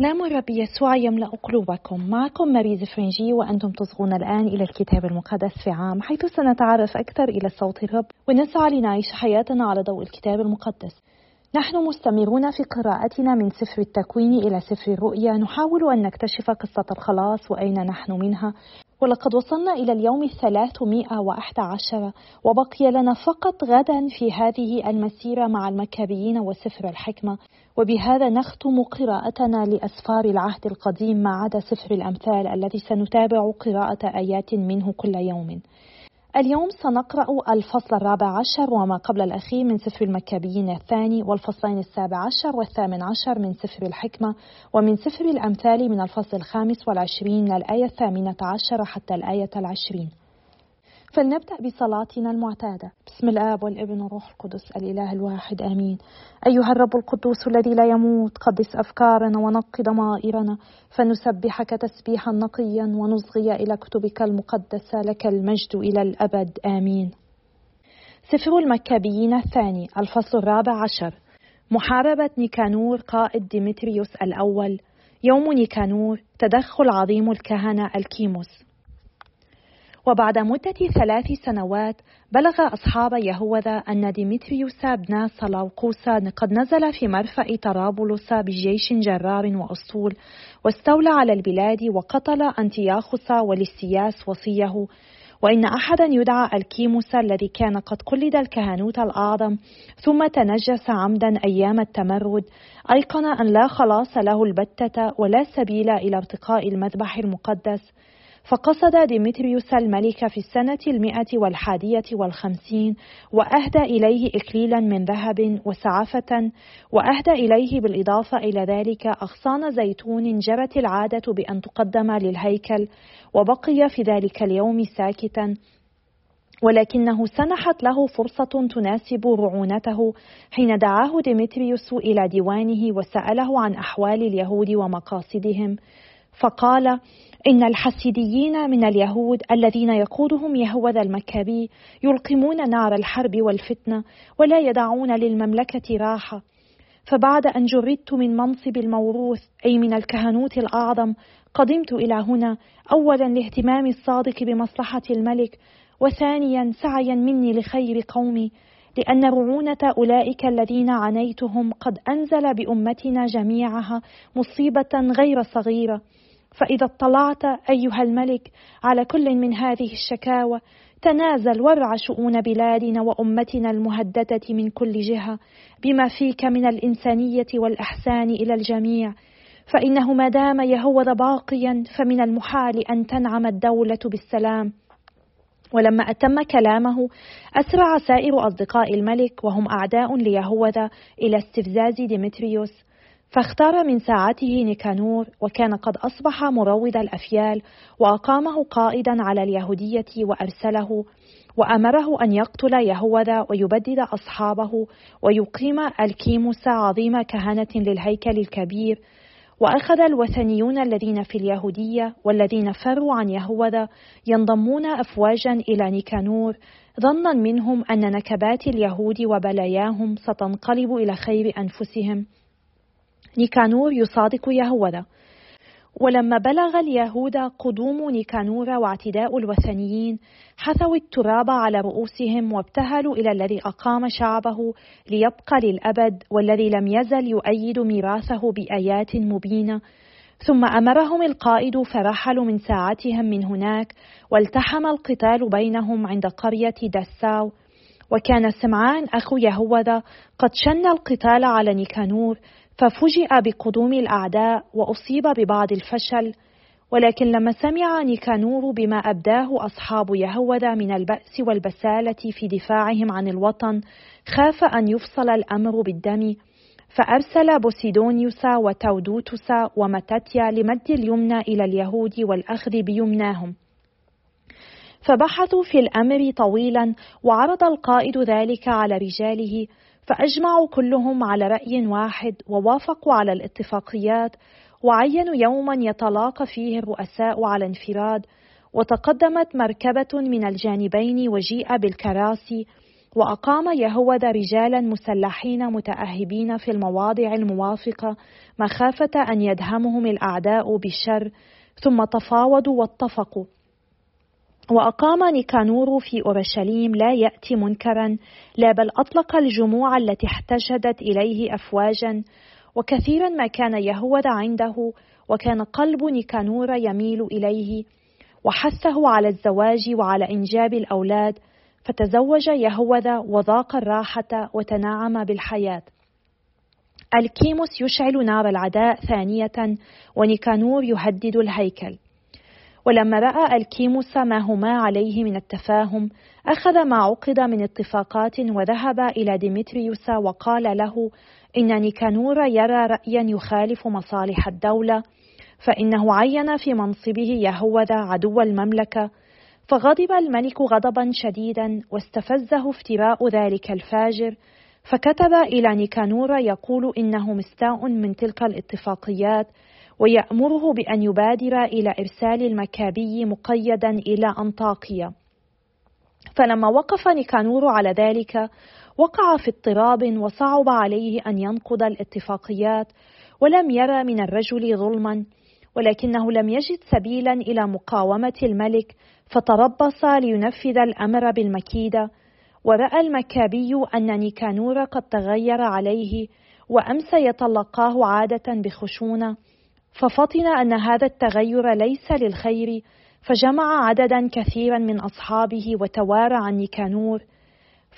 سلام الرب يسوع يملأ قلوبكم. معكم ماريز فرنجي وأنتم تصغون الآن إلى الكتاب المقدس في عام، حيث سنتعرف أكثر إلى صوت الرب ونسعى لنعيش حياتنا على ضوء الكتاب المقدس. نحن مستمرون في قراءتنا من سفر التكوين إلى سفر الرؤيا، نحاول أن نكتشف قصة الخلاص وأين نحن منها، ولقد وصلنا إلى اليوم 311 وبقي لنا فقط غدا في هذه المسيرة مع المكابيين وسفر الحكمة. وبهذا نختم قراءتنا لأسفار العهد القديم ما عدا سفر الأمثال الذي سنتابع قراءة آيات منه كل يوم. اليوم سنقرأ الفصل 14 وما قبل الأخير من سفر المكابيين الثاني، والفصلين 17 و18 من سفر الحكمة، ومن سفر الأمثال من الفصل 25 من الآية 18 حتى الآية 20. فلنبدأ بصلاتنا المعتادة. بسم الآب والابن والروح القدس الإله الواحد، آمين. أيها الرب القدوس الذي لا يموت، قدس أفكارنا ونقي ضمائرنا فنسبحك تسبيحا نقيا ونصغي إلى كتبك المقدسة. لك المجد إلى الأبد، آمين. سفر المكابيين الثاني، الفصل 14. محاربة نيكانور قائد ديمتريوس الأول. يوم نيكانور، تدخل عظيم الكهنة الكيموس. وبعد مدة 3 سنوات بلغ أصحاب يهوذا أن ديمتريوس بن سلاوقوس قد نزل في مرفأ طرابلس بجيش جرار وأسطول، واستولى على البلاد وقتل أنتياخوس وليسياس وصيه. وإن أحدا يدعى الكيموس الذي كان قد قلد الكهنوت الأعظم ثم تنجس عمدا أيام التمرد، أيقن أن لا خلاص له البتة ولا سبيل إلى ارتقاء المذبح المقدس. فقصد ديمتريوس الملك في السنة 151 وأهدى إليه إكليلا من ذهب وسعفة، وأهدى إليه بالإضافة إلى ذلك أغصان زيتون جرت العادة بأن تقدم للهيكل، وبقي في ذلك اليوم ساكتا، ولكنه سنحت له فرصة تناسب رعونته حين دعاه ديمتريوس إلى ديوانه وسأله عن أحوال اليهود ومقاصدهم، فقال: إن الحسيديين من اليهود الذين يقودهم يهوذا المكابي يلقمون نار الحرب والفتنة ولا يدعون للمملكة راحة. فبعد أن جردت من منصب الموروث، أي من الكهنوت الأعظم، قدمت إلى هنا أولا لاهتمام الصادق بمصلحة الملك، وثانيا سعيا مني لخير قومي، لأن رعونة أولئك الذين عانيتهم قد أنزل بأمتنا جميعها مصيبة غير صغيرة. فإذا اطلعت أيها الملك على كل من هذه الشكاوى، تنازل وارع شؤون بلادنا وأمتنا المهددة من كل جهة بما فيك من الإنسانية والإحسان إلى الجميع، فإنه ما دام يهوذا باقيا فمن المحال أن تنعم الدولة بالسلام. ولما أتم كلامه، أسرع سائر أصدقاء الملك وهم أعداء ليهوذا إلى استفزاز ديمتريوس، فاختار من ساعته نيكانور، وكان قد أصبح مروض الأفيال، وأقامه قائدا على اليهودية وأرسله، وأمره أن يقتل يهوذا ويبدد أصحابه، ويقيم الكيموس عظيم كهنة للهيكل الكبير. وأخذ الوثنيون الذين في اليهودية والذين فروا عن يهوذا ينضمون أفواجا إلى نيكانور، ظنا منهم أن نكبات اليهود وبلاياهم ستنقلب إلى خير أنفسهم. نيكانور يصادق يهوذا. ولما بلغ اليهود قدوم نيكانور واعتداء الوثنيين، حثوا التراب على رؤوسهم وابتهلوا إلى الذي أقام شعبه ليبقى للأبد، والذي لم يزل يؤيد ميراثه بآيات مبينة. ثم أمرهم القائد فرحلوا من ساعتهم من هناك، والتحم القتال بينهم عند قرية دساو. وكان سمعان أخو يهوذا قد شن القتال على نيكانور، ففوجئ بقدوم الأعداء وأصيب ببعض الفشل. ولكن لما سمع نيكانور بما أبداه أصحاب يهوذا من البأس والبسالة في دفاعهم عن الوطن، خاف أن يفصل الأمر بالدم، فأرسل بوسيدونيوس وتودوتوس ومتاتيا لمد اليمنى إلى اليهود والأخذ بيمناهم. فبحثوا في الأمر طويلا، وعرض القائد ذلك على رجاله، فأجمعوا كلهم على رأي واحد ووافقوا على الاتفاقيات، وعينوا يوما يتلاقى فيه الرؤساء على انفراد. وتقدمت مركبة من الجانبين وجيء بالكراسي، وأقام يهوذا رجالا مسلحين متأهبين في المواضع الموافقة مخافة أن يدهمهم الأعداء بالشر، ثم تفاوضوا واتفقوا. وأقام نيكانور في أورشليم لا يأتي منكرا، لا بل أطلق الجموع التي احتشدت إليه أفواجا، وكثيرا ما كان يهوذا عنده، وكان قلب نيكانور يميل إليه، وحثه على الزواج وعلى إنجاب الأولاد، فتزوج يهوذا وذاق الراحة وتنعم بالحياة. الكيموس يشعل نار العداء ثانية، ونيكانور يهدد الهيكل. ولما رأى الكيموس ما هما عليه من التفاهم، أخذ ما عقد من اتفاقات وذهب إلى ديمتريوس وقال له: إن نيكانور يرى رأيا يخالف مصالح الدولة، فإنه عين في منصبه يهوذا عدو المملكة. فغضب الملك غضبا شديدا، واستفزه افتراء ذلك الفاجر، فكتب إلى نيكانور يقول إنه مستاء من تلك الاتفاقيات، ويأمره بأن يبادر إلى إرسال المكابي مقيدا إلى أنطاكية. فلما وقف نيكانور على ذلك، وقع في اضطراب وصعب عليه أن ينقض الاتفاقيات، ولم يرى من الرجل ظلما، ولكنه لم يجد سبيلا إلى مقاومة الملك، فتربص لينفذ الأمر بالمكيدة. ورأى المكابي أن نيكانور قد تغير عليه، وأمس يتلقاه عادة بخشونة، ففطن أن هذا التغير ليس للخير، فجمع عددا كثيرا من أصحابه وتوارى عن نيكانور.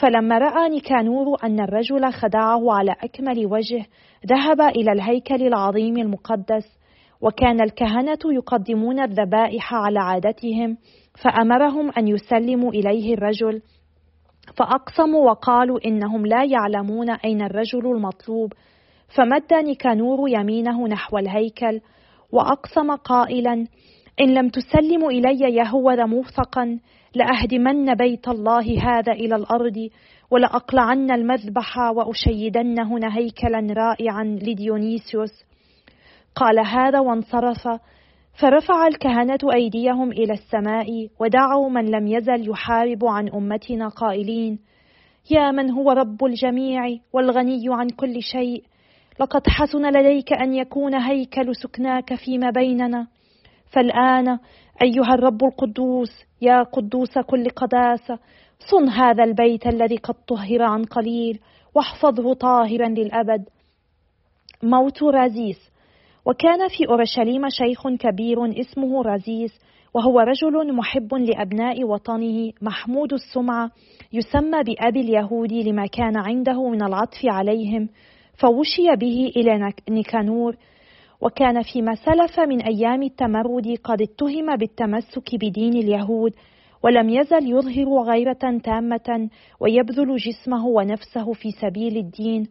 فلما رأى نيكانور أن الرجل خدعه على أكمل وجه، ذهب إلى الهيكل العظيم المقدس، وكان الكهنة يقدمون الذبائح على عادتهم، فأمرهم أن يسلموا إليه الرجل، فأقسموا وقالوا إنهم لا يعلمون أين الرجل المطلوب. فمد نيكانور يمينه نحو الهيكل، وأقسم قائلا: إن لم تسلموا إلي يهوذا موثقا، لأهدمن بيت الله هذا إلى الأرض، ولأقلعن المذبح، وأشيدن هنا هيكلا رائعا لديونيسيوس. قال هذا وانصرف. فرفع الكهنة أيديهم إلى السماء، ودعوا من لم يزل يحارب عن أمتنا قائلين: يا من هو رب الجميع والغني عن كل شيء، لقد حسن لديك أن يكون هيكل سكناك فيما بيننا، فالآن أيها الرب القدوس، يا قدوس كل قداسة، صن هذا البيت الذي قد طهر عن قليل، واحفظه طاهرا للأبد. موت رازيس. وكان في أورشليم شيخ كبير اسمه رازيس، وهو رجل محب لأبناء وطنه، محمود السمعة، يسمى بأبي اليهود لما كان عنده من العطف عليهم، فوشي به إلى نيكانور. وكان فيما سلف من أيام التمرد قد اتهم بالتمسك بدين اليهود، ولم يزل يظهر غيرة تامة ويبذل جسمه ونفسه في سبيل الدين.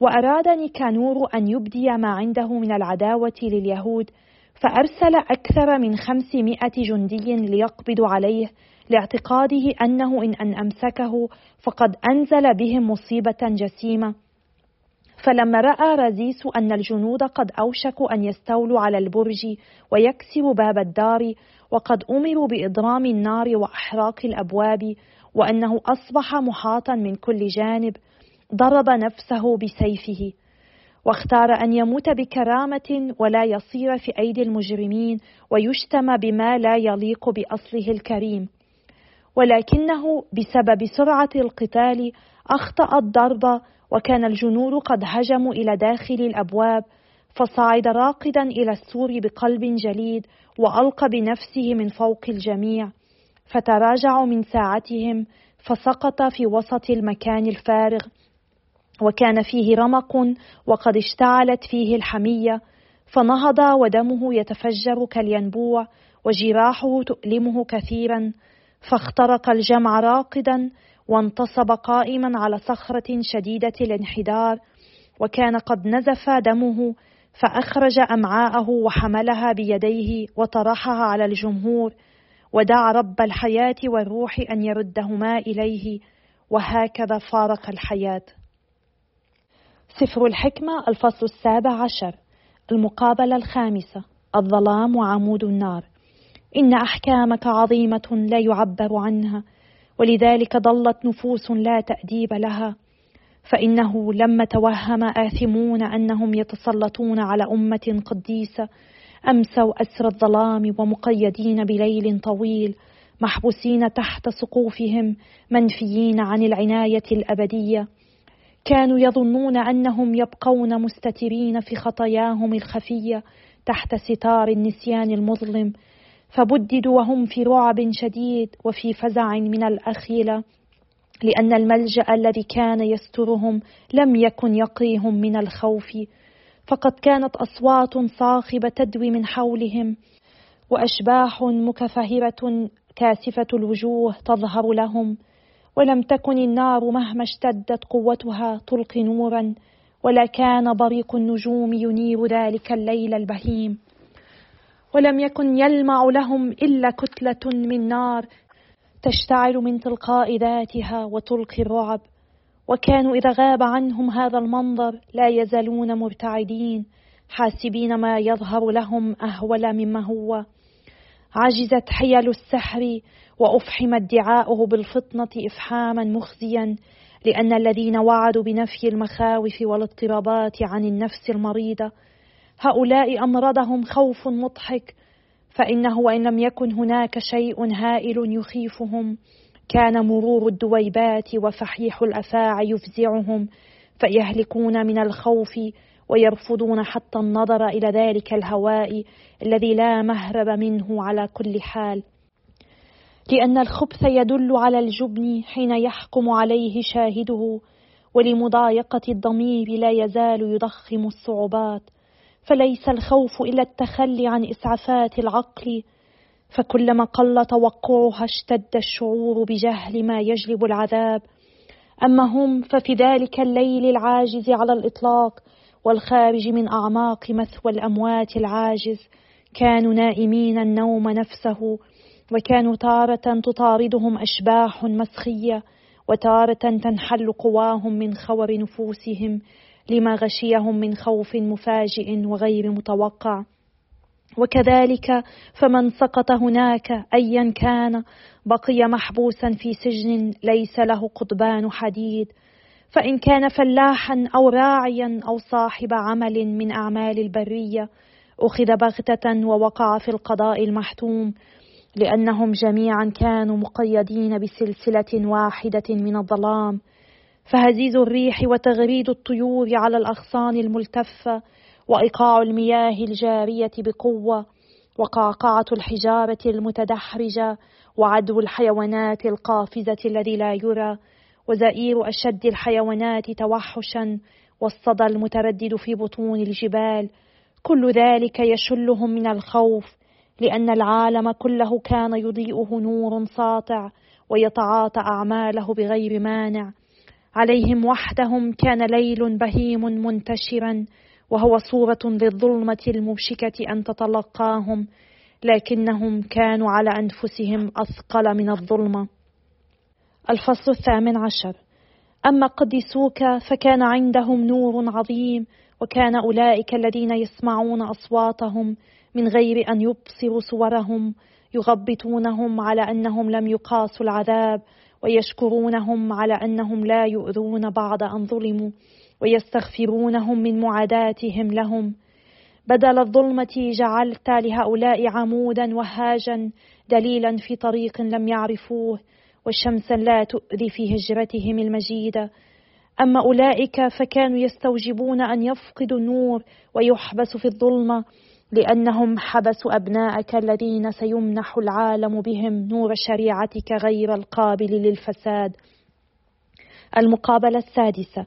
وأراد نيكانور أن يبدي ما عنده من العداوة لليهود، فأرسل أكثر من 500 جندي ليقبضوا عليه، لاعتقاده أنه إن أمسكه فقد أنزل بهم مصيبة جسيمة. فلما رأى رازيس أن الجنود قد أوشكوا أن يستولوا على البرج ويكسروا باب الدار، وقد أمروا بإضرام النار وإحراق الأبواب، وأنه أصبح محاطا من كل جانب، ضرب نفسه بسيفه، واختار أن يموت بكرامة ولا يصير في أيدي المجرمين ويشتم بما لا يليق بأصله الكريم. ولكنه بسبب سرعة القتال أخطأ الضربة، وكان الجنود قد هجموا إلى داخل الأبواب، فصعد راقدا إلى السور بقلب جليد، وألقى بنفسه من فوق الجميع، فتراجعوا من ساعتهم، فسقط في وسط المكان الفارغ، وكان فيه رمق وقد اشتعلت فيه الحمية، فنهض ودمه يتفجر كالينبوع، وجراحه تؤلمه كثيرا، فاخترق الجمع راقدا، وانتصب قائما على صخرة شديدة الانحدار، وكان قد نزف دمه، فأخرج أمعاءه وحملها بيديه وطرحها على الجمهور، ودعا رب الحياة والروح أن يردهما إليه، وهكذا فارق الحياة. سفر الحكمة الفصل 17. المقابلة 5. الظلام وعمود النار. إن أحكامك عظيمة لا يعبر عنها، ولذلك ضلت نفوس لا تأديب لها. فإنه لما توهم آثمون أنهم يتسلطون على أمة قديسة أمسوا أسر الظلام ومقيدين بليل طويل، محبوسين تحت سقوفهم، منفيين عن العناية الأبدية. كانوا يظنون أنهم يبقون مستترين في خطاياهم الخفية تحت ستار النسيان المظلم، فبددوا وهم في رعب شديد وفي فزع من الأخيلة، لأن الملجأ الذي كان يسترهم لم يكن يقيهم من الخوف. فقد كانت أصوات صاخبة تدوي من حولهم، وأشباح مكفهرة كاسفة الوجوه تظهر لهم، ولم تكن النار مهما اشتدت قوتها تلقي نورا، ولا كان بريق النجوم ينير ذلك الليل البهيم، ولم يكن يلمع لهم إلا كتلة من نار تشتعل من تلقاء ذاتها وتلقي الرعب. وكانوا إذا غاب عنهم هذا المنظر لا يزالون مرتعدين، حاسبين ما يظهر لهم أهول مما هو. عجزت حيل السحر، وأفحم ادعاؤه بالفطنة إفحاما مخزيا، لأن الذين وعدوا بنفي المخاوف والاضطرابات عن النفس المريضة هؤلاء أمرضهم خوف مضحك، فإنه وإن لم يكن هناك شيء هائل يخيفهم، كان مرور الدويبات وفحيح الأفاعي يفزعهم، فيهلكون من الخوف ويرفضون حتى النظر إلى ذلك الهواء الذي لا مهرب منه على كل حال، لأن الخبث يدل على الجبن حين يحكم عليه شاهده، ولمضايقة الضمير لا يزال يضخم الصعوبات، فليس الخوف إلا التخلي عن إسعافات العقل، فكلما قل توقعها اشتد الشعور بجهل ما يجلب العذاب. أما هم ففي ذلك الليل العاجز على الإطلاق والخارج من أعماق مثوى الأموات العاجز كانوا نائمين النوم نفسه، وكانوا تارة تطاردهم أشباح مسخية، وتارة تنحل قواهم من خور نفوسهم لما غشيهم من خوف مفاجئ وغير متوقع. وكذلك فمن سقط هناك أيا كان بقي محبوسا في سجن ليس له قضبان حديد، فإن كان فلاحا أو راعيا أو صاحب عمل من أعمال البرية أخذ بغتة ووقع في القضاء المحتوم، لأنهم جميعا كانوا مقيدين بسلسلة واحدة من الظلام. فهزيز الريح وتغريد الطيور على الأغصان الملتفة، وإيقاع المياه الجارية بقوة، وقعقعة الحجارة المتدحرجة، وعدو الحيوانات القافزة الذي لا يرى، وزئير أشد الحيوانات توحشا، والصدى المتردد في بطون الجبال، كل ذلك يشلهم من الخوف، لأن العالم كله كان يضيئه نور ساطع ويتعاطى أعماله بغير مانع. عليهم وحدهم كان ليل بهيم منتشرا، وهو صورة للظلمة المبشكة أن تتلقاهم، لكنهم كانوا على أنفسهم أثقل من الظلمة. الفصل 18. أما قديسوك فكان عندهم نور عظيم، وكان أولئك الذين يسمعون أصواتهم من غير أن يبصروا صورهم يغبطونهم على أنهم لم يقاسوا العذاب، ويشكرونهم على أنهم لا يؤذون بعد أن ظلموا، ويستغفرونهم من معاداتهم لهم. بدل الظلمة جعلت لهؤلاء عمودا وهاجا دليلا في طريق لم يعرفوه، والشمس لا تؤذي في هجرتهم المجيدة. أما أولئك فكانوا يستوجبون أن يفقدوا النور ويحبسوا في الظلمة، لأنهم حبسوا أبناءك الذين سيمنح العالم بهم نور شريعتك غير القابل للفساد. المقابلة 6.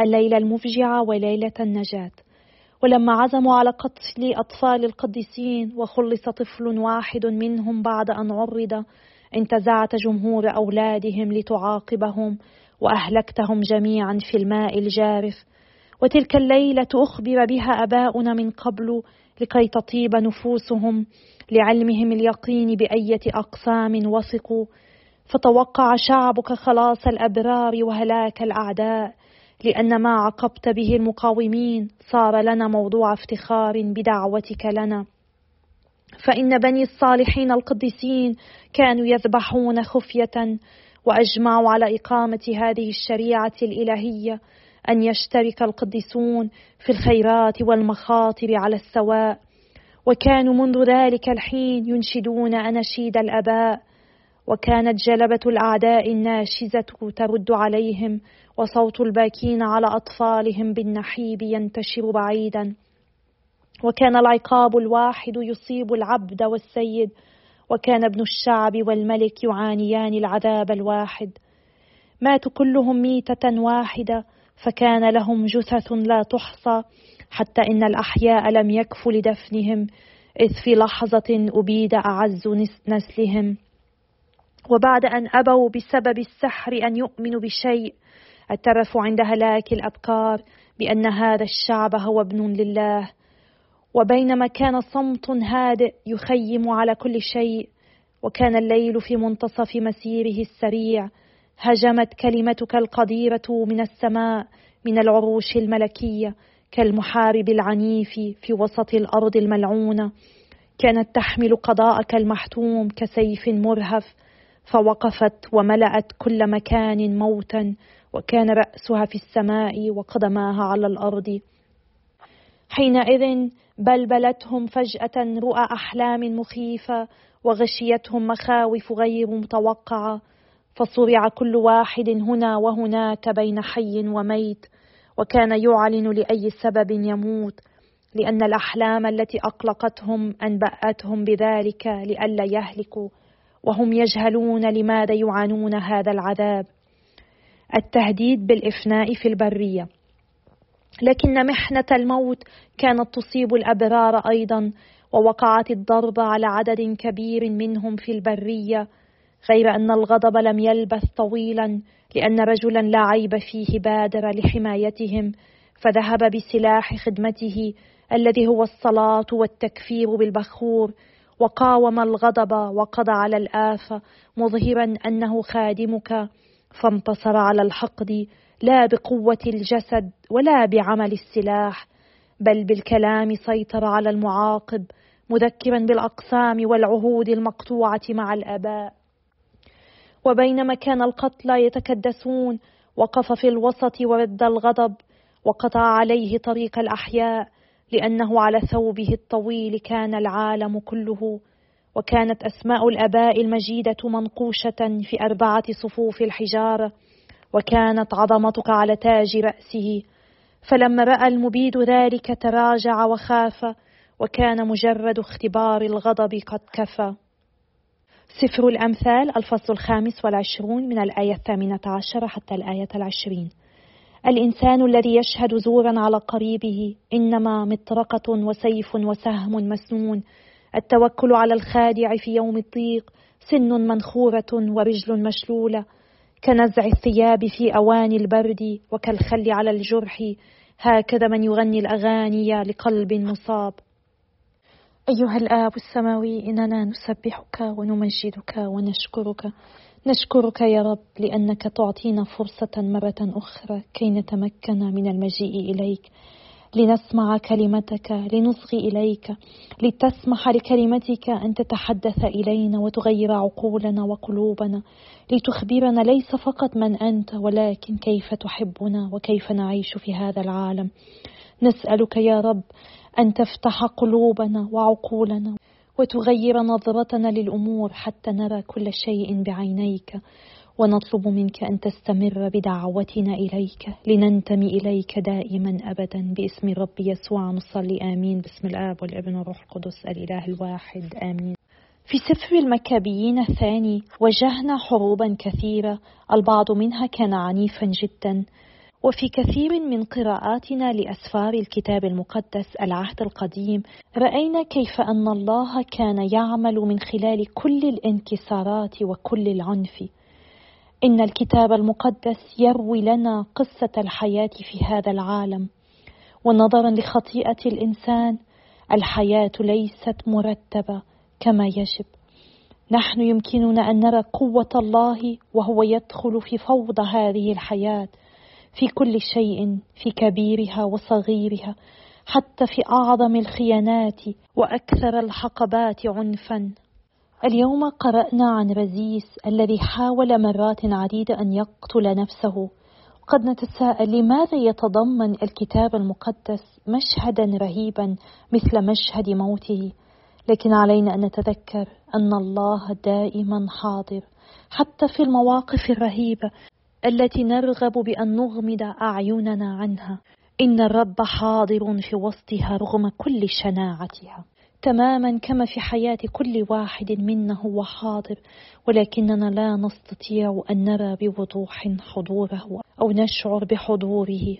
الليلة المفجعة وليلة النجاة. ولما عزموا على قتل أطفال القديسين وخلص طفل واحد منهم بعد أن عرض، انتزعت جمهور أولادهم لتعاقبهم، وأهلكتهم جميعا في الماء الجارف. وتلك الليلة أخبر بها أباؤنا من قبل لكي تطيب نفوسهم لعلمهم اليقين بأية أقسام وثقوا، فتوقع شعبك خلاص الأبرار وهلاك الأعداء، لأن ما عقبت به المقاومين صار لنا موضوع افتخار بدعوتك لنا. فإن بني الصالحين القديسين كانوا يذبحون خفية، وأجمعوا على إقامة هذه الشريعة الإلهية، أن يشترك القديسون في الخيرات والمخاطر على السواء. وكانوا منذ ذلك الحين ينشدون أناشيد الآباء، وكانت جلبة الأعداء الناشزة ترد عليهم، وصوت الباكين على أطفالهم بالنحيب ينتشر بعيدا. وكان العقاب الواحد يصيب العبد والسيد، وكان ابن الشعب والملك يعانيان العذاب الواحد. ماتوا كلهم ميتة واحدة، فكان لهم جثث لا تحصى، حتى إن الأحياء لم يكفوا لدفنهم، إذ في لحظة أبيد أعز نسلهم. وبعد أن أبوا بسبب السحر أن يؤمنوا بشيء، اعترفوا عند هلاك الأبكار بأن هذا الشعب هو ابن لله. وبينما كان صمت هادئ يخيم على كل شيء، وكان الليل في منتصف مسيره السريع، هجمت كلمتك القديرة من السماء من العروش الملكية كالمحارب العنيف في وسط الأرض الملعونة. كانت تحمل قضاءك المحتوم كسيف مرهف، فوقفت وملأت كل مكان موتا، وكان رأسها في السماء وقدماها على الأرض. حينئذ بلبلتهم فجأة رؤى أحلام مخيفة، وغشيتهم مخاوف غير متوقعة، فصرع كل واحد هنا وهناك بين حي وميت، وكان يعلن لأي سبب يموت، لأن الأحلام التي أقلقتهم أنبأتهم بذلك لئلا يهلكوا، وهم يجهلون لماذا يعانون هذا العذاب. التهديد بالإفناء في البرية. لكن محنة الموت كانت تصيب الأبرار أيضا، ووقعت الضربة على عدد كبير منهم في البرية، غير أن الغضب لم يلبث طويلا، لأن رجلا لا عيب فيه بادر لحمايتهم، فذهب بسلاح خدمته الذي هو الصلاة والتكفير بالبخور، وقاوم الغضب وقضى على الآفة، مظهرا أنه خادمك، فانتصر على الحقد لا بقوة الجسد ولا بعمل السلاح، بل بالكلام سيطر على المعاقب، مذكرا بالأقسام والعهود المقطوعة مع الآباء. وبينما كان القتلى يتكدسون، وقف في الوسط ورد الغضب، وقطع عليه طريق الأحياء، لأنه على ثوبه الطويل كان العالم كله. وكانت أسماء الآباء المجيدة منقوشة في 4 صفوف الحجارة، وكانت عظمتك على تاج رأسه. فلما رأى المبيد ذلك تراجع وخاف، وكان مجرد اختبار الغضب قد كفى. سفر الأمثال، الفصل 25 من الآية 18 حتى الآية 20. الإنسان الذي يشهد زورا على قريبه إنما مطرقة وسيف وسهم مسنون. التوكل على الخادع في يوم الضيق سن منخورة ورجل مشلولة، كنزع الثياب في أواني البرد وكالخل على الجرح. هكذا من يغني الأغاني لقلب مصاب. أيها الآب السماوي، إننا نسبحك ونمجدك ونشكرك. نشكرك يا رب لأنك تعطينا فرصة مرة أخرى كي نتمكن من المجيء إليك، لنسمع كلمتك، لنصغي إليك، لتسمح لكلمتك أن تتحدث إلينا وتغير عقولنا وقلوبنا، لتخبرنا ليس فقط من أنت، ولكن كيف تحبنا وكيف نعيش في هذا العالم. نسألك يا رب أن تفتح قلوبنا وعقولنا وتغير نظرتنا للأمور حتى نرى كل شيء بعينيك، ونطلب منك أن تستمر بدعوتنا إليك لننتمي إليك دائما أبدا. باسم الرب يسوع نصلي، آمين. باسم الآب والابن والروح القدس الإله الواحد، آمين. في سفر المكابيين 2 واجهنا حروبا كثيرة، البعض منها كان عنيفا جدا. وفي كثير من قراءاتنا لأسفار الكتاب المقدس العهد القديم رأينا كيف أن الله كان يعمل من خلال كل الانكسارات وكل العنف. إن الكتاب المقدس يروي لنا قصة الحياة في هذا العالم، ونظرا لخطيئة الإنسان الحياة ليست مرتبة كما يجب. نحن يمكننا أن نرى قوة الله وهو يدخل في فوضى هذه الحياة، في كل شيء، في كبيرها وصغيرها، حتى في أعظم الخيانات وأكثر الحقبات عنفا. اليوم قرأنا عن رزيس الذي حاول مرات عديدة أن يقتل نفسه، وقد نتساءل لماذا يتضمن الكتاب المقدس مشهدا رهيبا مثل مشهد موته، لكن علينا أن نتذكر أن الله دائما حاضر حتى في المواقف الرهيبة التي نرغب بأن نغمض أعيننا عنها. إن الرب حاضر في وسطها رغم كل شناعتها، تماما كما في حياة كل واحد منا هو حاضر، ولكننا لا نستطيع أن نرى بوضوح حضوره أو نشعر بحضوره.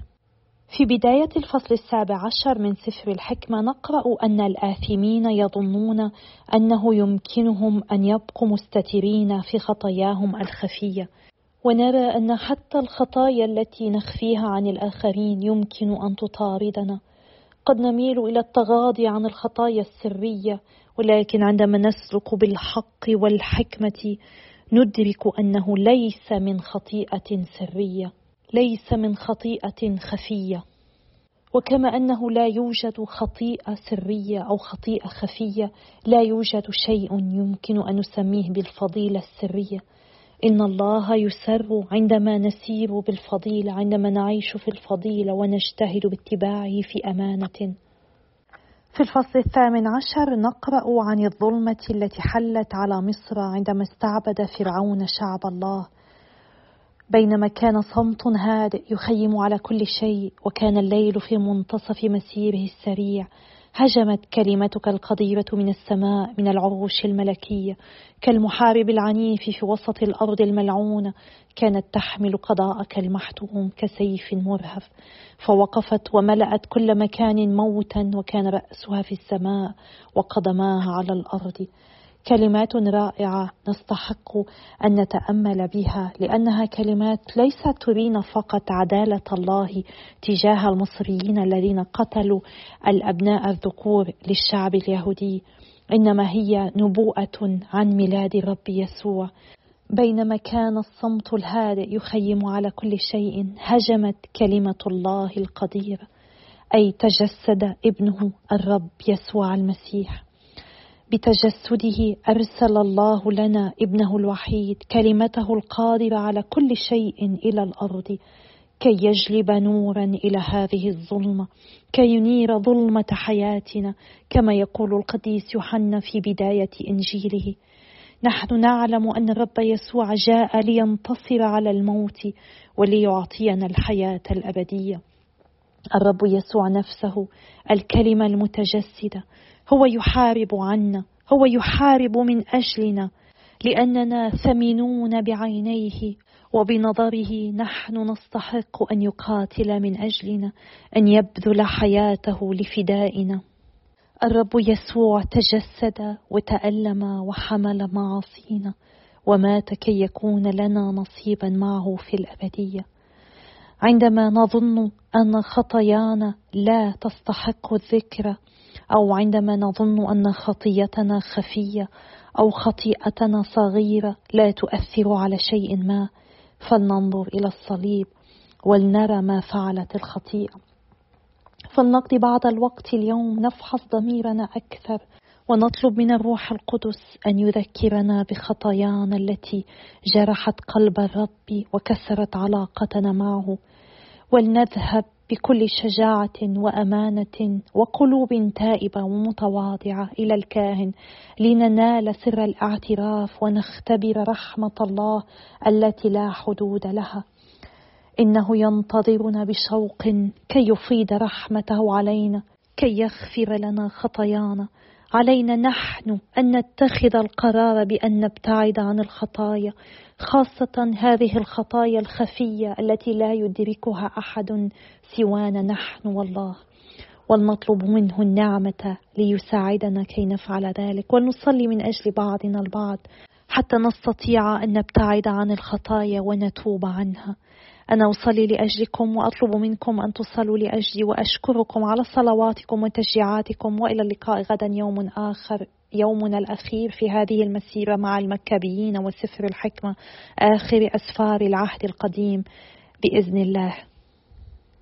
في بداية الفصل 17 من سفر الحكمة نقرأ أن الآثمين يظنون أنه يمكنهم أن يبقوا مستترين في خطاياهم الخفية، ونرى أن حتى الخطايا التي نخفيها عن الآخرين يمكن أن تطاردنا. قد نميل إلى التغاضي عن الخطايا السرية، ولكن عندما نسلك بالحق والحكمة ندرك أنه ليس من خطيئة سرية، ليس من خطيئة خفية. وكما أنه لا يوجد خطيئة سرية أو خطيئة خفية، لا يوجد شيء يمكن أن نسميه بالفضيلة السرية. إن الله يسر عندما نسير بالفضيلة، عندما نعيش في الفضيلة ونجتهد باتباعه في أمانة. في الفصل 18 نقرأ عن الظلمة التي حلت على مصر عندما استعبد فرعون شعب الله، بينما كان صمت هادئ يخيم على كل شيء، وكان الليل في منتصف مسيره السريع. هجمت كلمتك القديرة من السماء من العروش الملكية كالمحارب العنيف في وسط الأرض الملعونة، كانت تحمل قضاءك المحتوم كسيف مرهف، فوقفت وملأت كل مكان موتا، وكان رأسها في السماء وقدماها على الأرض. كلمات رائعة نستحق أن نتأمل بها، لأنها كلمات ليست ترينا فقط عدالة الله تجاه المصريين الذين قتلوا الأبناء الذكور للشعب اليهودي، إنما هي نبوءة عن ميلاد الرب يسوع. بينما كان الصمت الهادئ يخيم على كل شيء، هجمت كلمة الله القديرة، أي تجسد ابنه الرب يسوع المسيح. بتجسده أرسل الله لنا ابنه الوحيد، كلمته القادرة على كل شيء، إلى الأرض كي يجلب نورا إلى هذه الظلمة، كي ينير ظلمة حياتنا، كما يقول القديس يوحنا في بداية إنجيله. نحن نعلم أن الرب يسوع جاء لينتصر على الموت وليعطينا الحياة الأبدية. الرب يسوع نفسه الكلمة المتجسدة هو يحارب عنا، هو يحارب من أجلنا، لأننا ثمينون بعينيه وبنظره. نحن نستحق أن يقاتل من أجلنا، أن يبذل حياته لفدائنا. الرب يسوع تجسد وتألم وحمل معاصينا ومات كي يكون لنا نصيبا معه في الأبدية. عندما نظن أن خطايانا لا تستحق الذكر، أو عندما نظن أن خطيئتنا خفية أو خطيئتنا صغيرة لا تؤثر على شيء ما، فلننظر إلى الصليب ولنرى ما فعلت الخطيئة. فلنقضي بعض الوقت اليوم نفحص ضميرنا أكثر، ونطلب من الروح القدس أن يذكرنا بخطايانا التي جرحت قلب الرب وكسرت علاقتنا معه، ولنذهب بكل شجاعة وأمانة وقلوب تائبة ومتواضعة إلى الكاهن لننال سر الاعتراف ونختبر رحمة الله التي لا حدود لها. إنه ينتظرنا بشوق كي يفيض رحمته علينا، كي يغفر لنا خطايانا. علينا نحن أن نتخذ القرار بأن نبتعد عن الخطايا، خاصة هذه الخطايا الخفية التي لا يدركها أحد سوانا نحن والله، ولنطلب منه النعمة ليساعدنا كي نفعل ذلك. ولنصلي من أجل بعضنا البعض حتى نستطيع أن نبتعد عن الخطايا ونتوب عنها. أنا أصلي لأجلكم وأطلب منكم أن تصلوا لأجلي، وأشكركم على صلواتكم وتشجيعاتكم، وإلى اللقاء غدا يوم آخر، يومنا الأخير في هذه المسيرة مع المكابيين وسفر الحكمة، آخر أسفار العهد القديم بإذن الله.